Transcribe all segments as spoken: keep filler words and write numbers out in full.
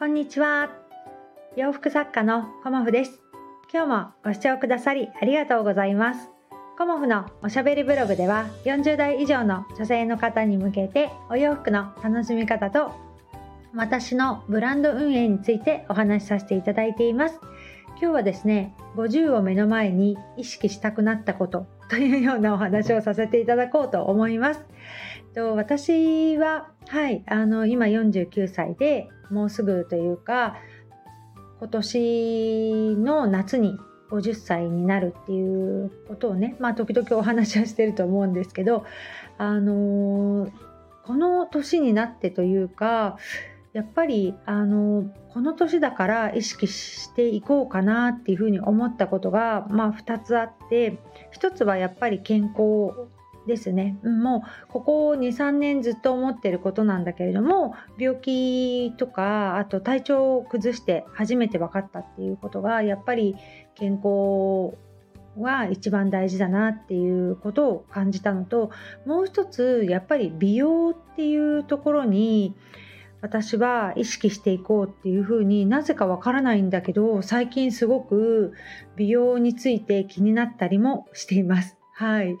こんにちは。洋服作家のコモフです。今日もご視聴くださりありがとうございます。コモフのおしゃべりブログではよんじゅう代以上の女性の方に向けてお洋服の楽しみ方と私のブランド運営についてお話しさせていただいています。今日はですね、ごじゅうを目の前に意識したくなったことというようなお話をさせていただこうと思います。と私は、はい、あの今よんじゅうきゅうさいでもうすぐというか今年の夏にごじゅっさいになるっていうことをね、まあ、時々お話はしてると思うんですけど、あのー、この年になってというかやっぱり、あのー、この年だから意識していこうかなっていうふうに思ったことが、まあ、ふたつあって、ひとつはやっぱり健康ですね。もうここ に,さん 年ずっと思ってることなんだけれども、病気とかあと体調を崩して初めて分かったっていうことが、やっぱり健康は一番大事だなっていうことを感じたのと、もう一つやっぱり美容っていうところに私は意識していこうっていうふうに、なぜかわからないんだけど最近すごく美容について気になったりもしています。はい、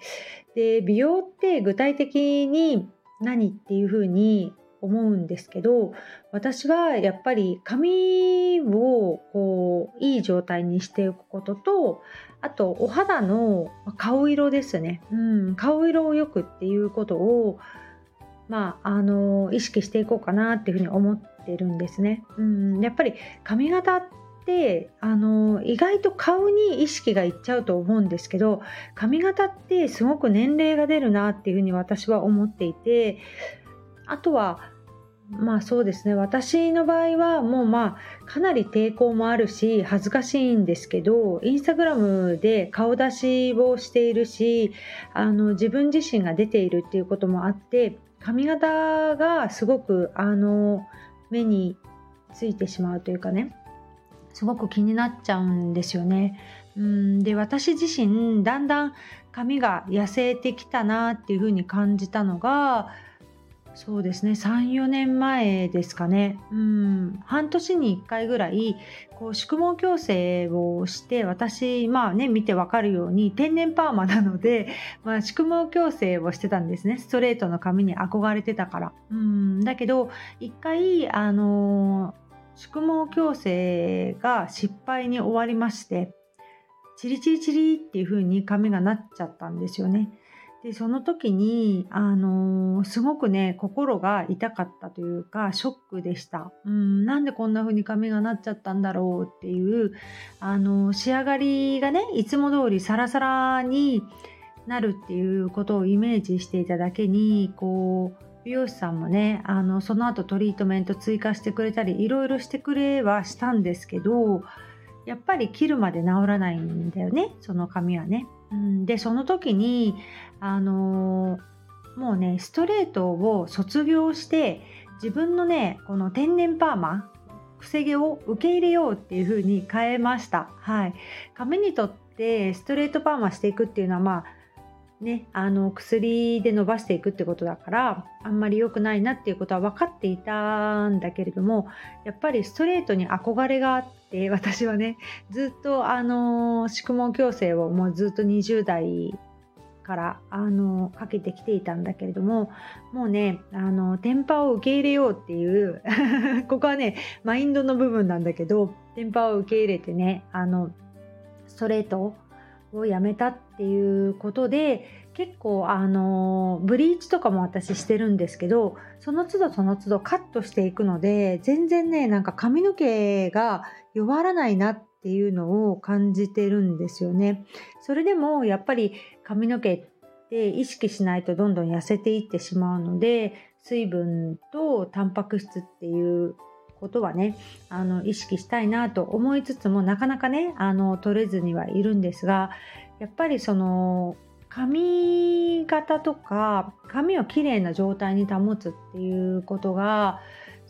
で美容って具体的に何っていうふうに思うんですけど、私はやっぱり髪をこういい状態にしておくことと、あとお肌の顔色ですね、うん、顔色を良くっていうことを、まあ、あの意識していこうかなっていうふうに思ってるんですね、うん、やっぱり髪型ってであの意外と顔に意識がいっちゃうと思うんですけど、髪型ってすごく年齢が出るなっていうふうに私は思っていて、あとはまあそうですね、私の場合はもうまあかなり抵抗もあるし恥ずかしいんですけど、インスタグラムで顔出しをしているし、あの自分自身が出ているっていうこともあって、髪型がすごくあの目についてしまうというかね、すごく気になっちゃうんですよね。うんで私自身だんだん髪が痩せてきたなっていう風に感じたのが、そうですね さん,よ 年前ですかね。うん半年にいっかいぐらいこう宿毛矯正をして、私まあね見てわかるように天然パーマなので、まあ、宿毛矯正をしてたんですね。ストレートの髪に憧れてたから。うんだけどいっかいあのー宿毛矯正が失敗に終わりまして、チリチリチリっていう風に髪がなっちゃったんですよね。でその時にあのー、すごくね心が痛かったというかショックでした。うんなんでこんな風に髪がなっちゃったんだろうっていうあのー、仕上がりがねいつも通りサラサラになるっていうことをイメージしていただけに、こう美容師さんもねあのその後トリートメント追加してくれたりいろいろしてくれはしたんですけど、やっぱり切るまで治らないんだよねその髪はね。うんでその時にあのー、もうねストレートを卒業して自分のねこの天然パーマくせ毛を受け入れようっていう風に変えました。はい、髪にとってストレートパーマしていくっていうのはまあね、あの薬で伸ばしていくってことだからあんまり良くないなっていうことは分かっていたんだけれども、やっぱりストレートに憧れがあって私はねずっとあの宿毛矯正をもうずっとにじゅう代からあのかけてきていたんだけれども、もうねあの天パを受け入れようっていうここはねマインドの部分なんだけど、天パを受け入れてねあのストレートををやめたっていうことで、結構あのブリーチとかも私してるんですけど、その都度その都度カットしていくので全然ねなんか髪の毛が弱らないなっていうのを感じてるんですよね。それでもやっぱり髪の毛って意識しないとどんどん痩せていってしまうので、水分とタンパク質っていうことはねあの意識したいなと思いつつも、なかなかねあの取れずにはいるんですが、やっぱりその髪型とか髪をきれいな状態に保つっていうことが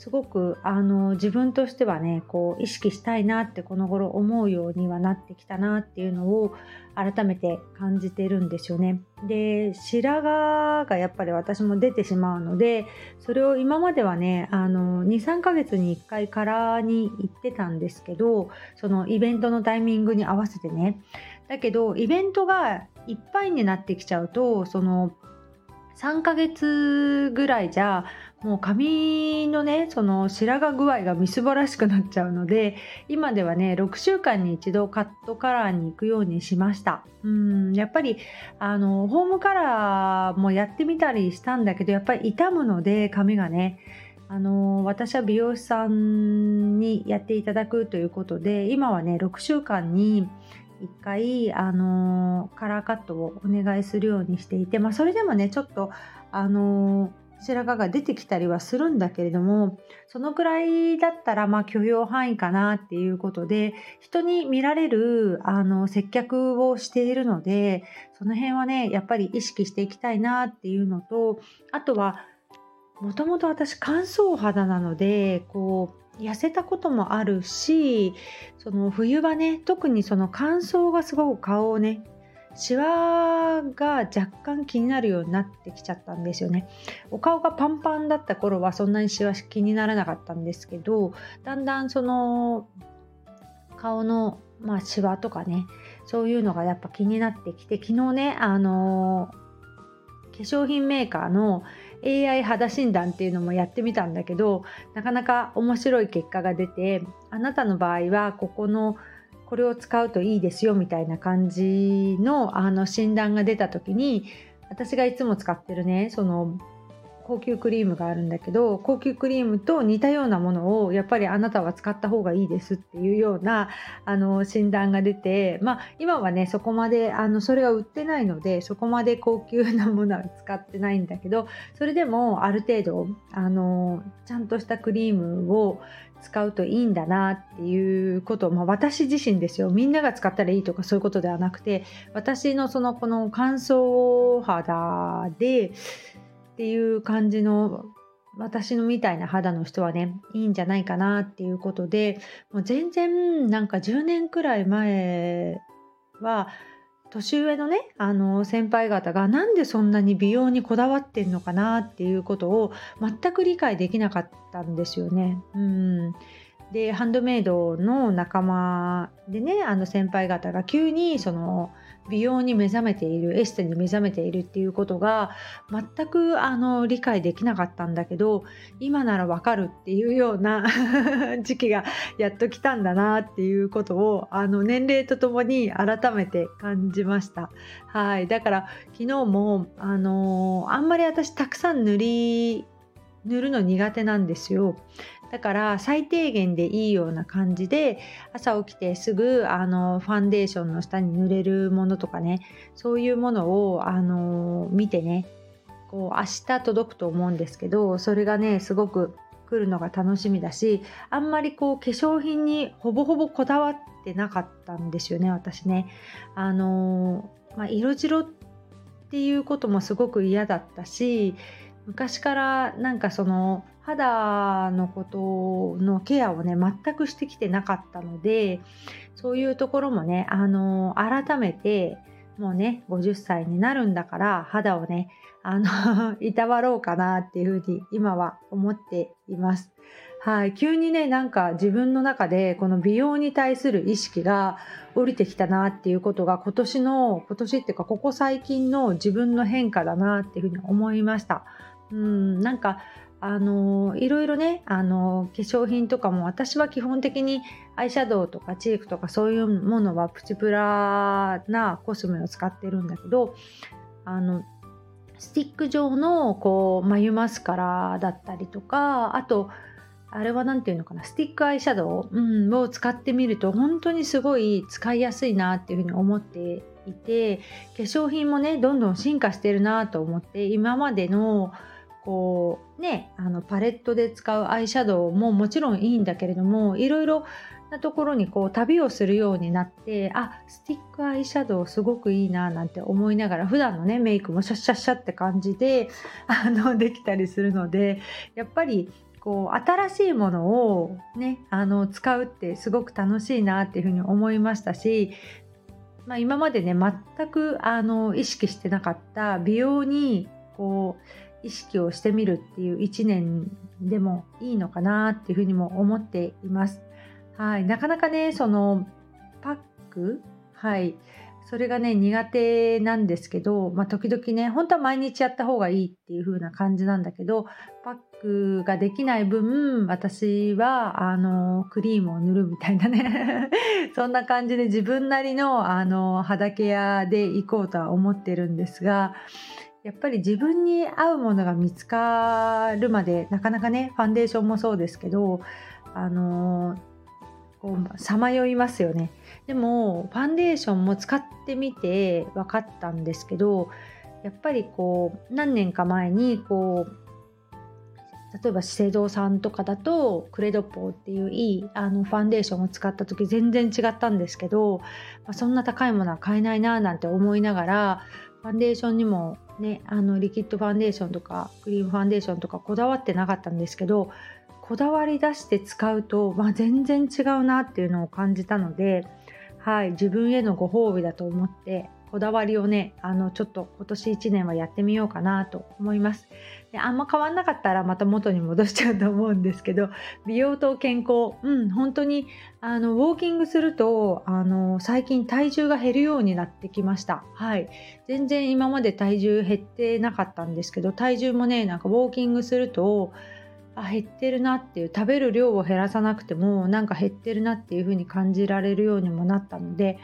すごくあの自分としてはねこう意識したいなってこの頃思うようにはなってきたなっていうのを改めて感じてるんですよね。で白髪がやっぱり私も出てしまうので、それを今まではねあの にさんかげつにいっかいカラーに行ってたんですけど、そのイベントのタイミングに合わせてね。だけどイベントがいっぱいになってきちゃうと、そのさんかげつぐらいじゃもう髪のねその白髪具合がみすぼらしくなっちゃうので、今ではねろくしゅうかんに一度カットカラーに行くようにしました。うーんやっぱりあのホームカラーもやってみたりしたんだけど、やっぱり傷むので髪がねあの私は美容師さんにやっていただくということで、今はねろくしゅうかんにいっかいあのカラーカットをお願いするようにしていて、まあ、それでもねちょっとあの白髪が出てきたりはするんだけれども、そのくらいだったらまあ許容範囲かなっていうことで、人に見られるあの接客をしているので、その辺はねやっぱり意識していきたいなっていうのと、あとはもともと私乾燥肌なのでこう痩せたこともあるし、その冬はね特にその乾燥がすごく顔をねシワが若干気になるようになってきちゃったんですよね。お顔がパンパンだった頃はそんなにシワ気にならなかったんですけど、だんだんその顔のまあシワとかねそういうのがやっぱ気になってきて、昨日ねあの化粧品メーカーのエーアイ 肌診断っていうのもやってみたんだけど、なかなか面白い結果が出て、あなたの場合はここのこれを使うといいですよみたいな感じ の, あの診断が出た時に、私がいつも使ってるねその高級クリームがあるんだけど、高級クリームと似たようなものをやっぱりあなたは使った方がいいですっていうようなあの診断が出て、まあ今はねそこまであのそれは売ってないのでそこまで高級なものは使ってないんだけど、それでもある程度あのちゃんとしたクリームを使うといいんだなっていうことを、まあ、私自身ですよ、みんなが使ったらいいとかそういうことではなくて、私のそのこの乾燥肌でっていう感じの私のみたいな肌の人はねいいんじゃないかなっていうことで、もう全然なんかじゅうねんくらい前は年上のねあの先輩方がなんでそんなに美容にこだわってんのかなっていうことを全く理解できなかったんですよね。うんでハンドメイドの仲間でねあの先輩方が急にその美容に目覚めているエステに目覚めているっていうことが全くあの理解できなかったんだけど、今ならわかるっていうような時期がやっと来たんだなっていうことをあの年齢とともに改めて感じました。はいだから昨日もあのあんまり私たくさん塗り塗るの苦手なんですよ。だから最低限でいいような感じで朝起きてすぐあのファンデーションの下に塗れるものとかね、そういうものをあの見てねこう明日届くと思うんですけど、それがねすごく来るのが楽しみだし、あんまりこう化粧品にほぼほぼこだわってなかったんですよね私ね。あの、まあ、色白っていうこともすごく嫌だったし、昔からなんかその肌のことのケアをね全くしてきてなかったので、そういうところもねあの改めてもうねごじゅっさいになるんだから肌をねあのいたわろうかなっていうふうに今は思っています。はい急にねなんか自分の中でこの美容に対する意識が降りてきたなっていうことが今年の今年っていうかここ最近の自分の変化だなっていうふうに思いました。うんなんかあのいろいろねあの化粧品とかも私は基本的にアイシャドウとかチークとかそういうものはプチプラなコスメを使ってるんだけど、あのスティック状のこう眉マスカラだったりとか、あとあれはなんていうのかなスティックアイシャドウ、うん、を使ってみると本当にすごい使いやすいなっていうふうに思っていて、化粧品もねどんどん進化してるなと思って、今までのこうね、あのパレットで使うアイシャドウももちろんいいんだけれども、いろいろなところにこう旅をするようになって、あスティックアイシャドウすごくいいななんて思いながら、普段のねメイクもシャッシャッシャッって感じであのできたりするので、やっぱりこう新しいものを、ね、あの使うってすごく楽しいなっていうふうに思いましたし、まあ、今までね全くあの意識してなかった美容にこう意識をしてみるっていういちねんでもいいのかなっていうふうにも思っています。はい、なかなかねそのパック、はい、それがね苦手なんですけど、まあ、時々ね本当は毎日やった方がいいっていう風な感じなんだけど、パックができない分私はあのクリームを塗るみたいなねそんな感じで自分なりの、あの肌ケアでいこうとは思ってるんですが、やっぱり自分に合うものが見つかるまでなかなかねファンデーションもそうですけどあのさまよいますよね。でもファンデーションも使ってみて分かったんですけど、やっぱりこう何年か前にこう例えば資生堂さんとかだとクレドポーっていういいあのファンデーションを使った時全然違ったんですけど、まあ、そんな高いものは買えないななんて思いながらファンデーションにもねあのリキッドファンデーションとかクリームファンデーションとかこだわってなかったんですけど、こだわり出して使うと、まあ、全然違うなっていうのを感じたので、はい、自分へのご褒美だと思ってこだわりをねあのちょっと今年いちねんはやってみようかなと思います。であんま変わんなかったらまた元に戻しちゃうと思うんですけど、美容と健康、うん、本当にあのウォーキングするとあの最近体重が減るようになってきました。はい、全然今まで体重減ってなかったんですけど、体重もねなんかウォーキングするとあ減ってるなっていう、食べる量を減らさなくてもなんか減ってるなっていう風に感じられるようにもなったので、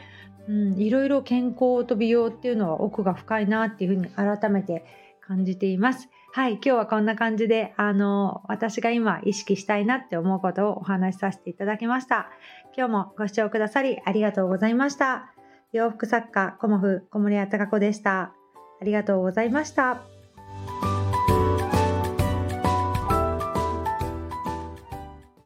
うん、いろいろ健康と美容っていうのは奥が深いなっていう風に改めて感じています。はい、今日はこんな感じであの私が今意識したいなって思うことをお話しさせていただきました。今日もご視聴くださりありがとうございました。洋服作家コモフ小森屋貴子でした。ありがとうございました。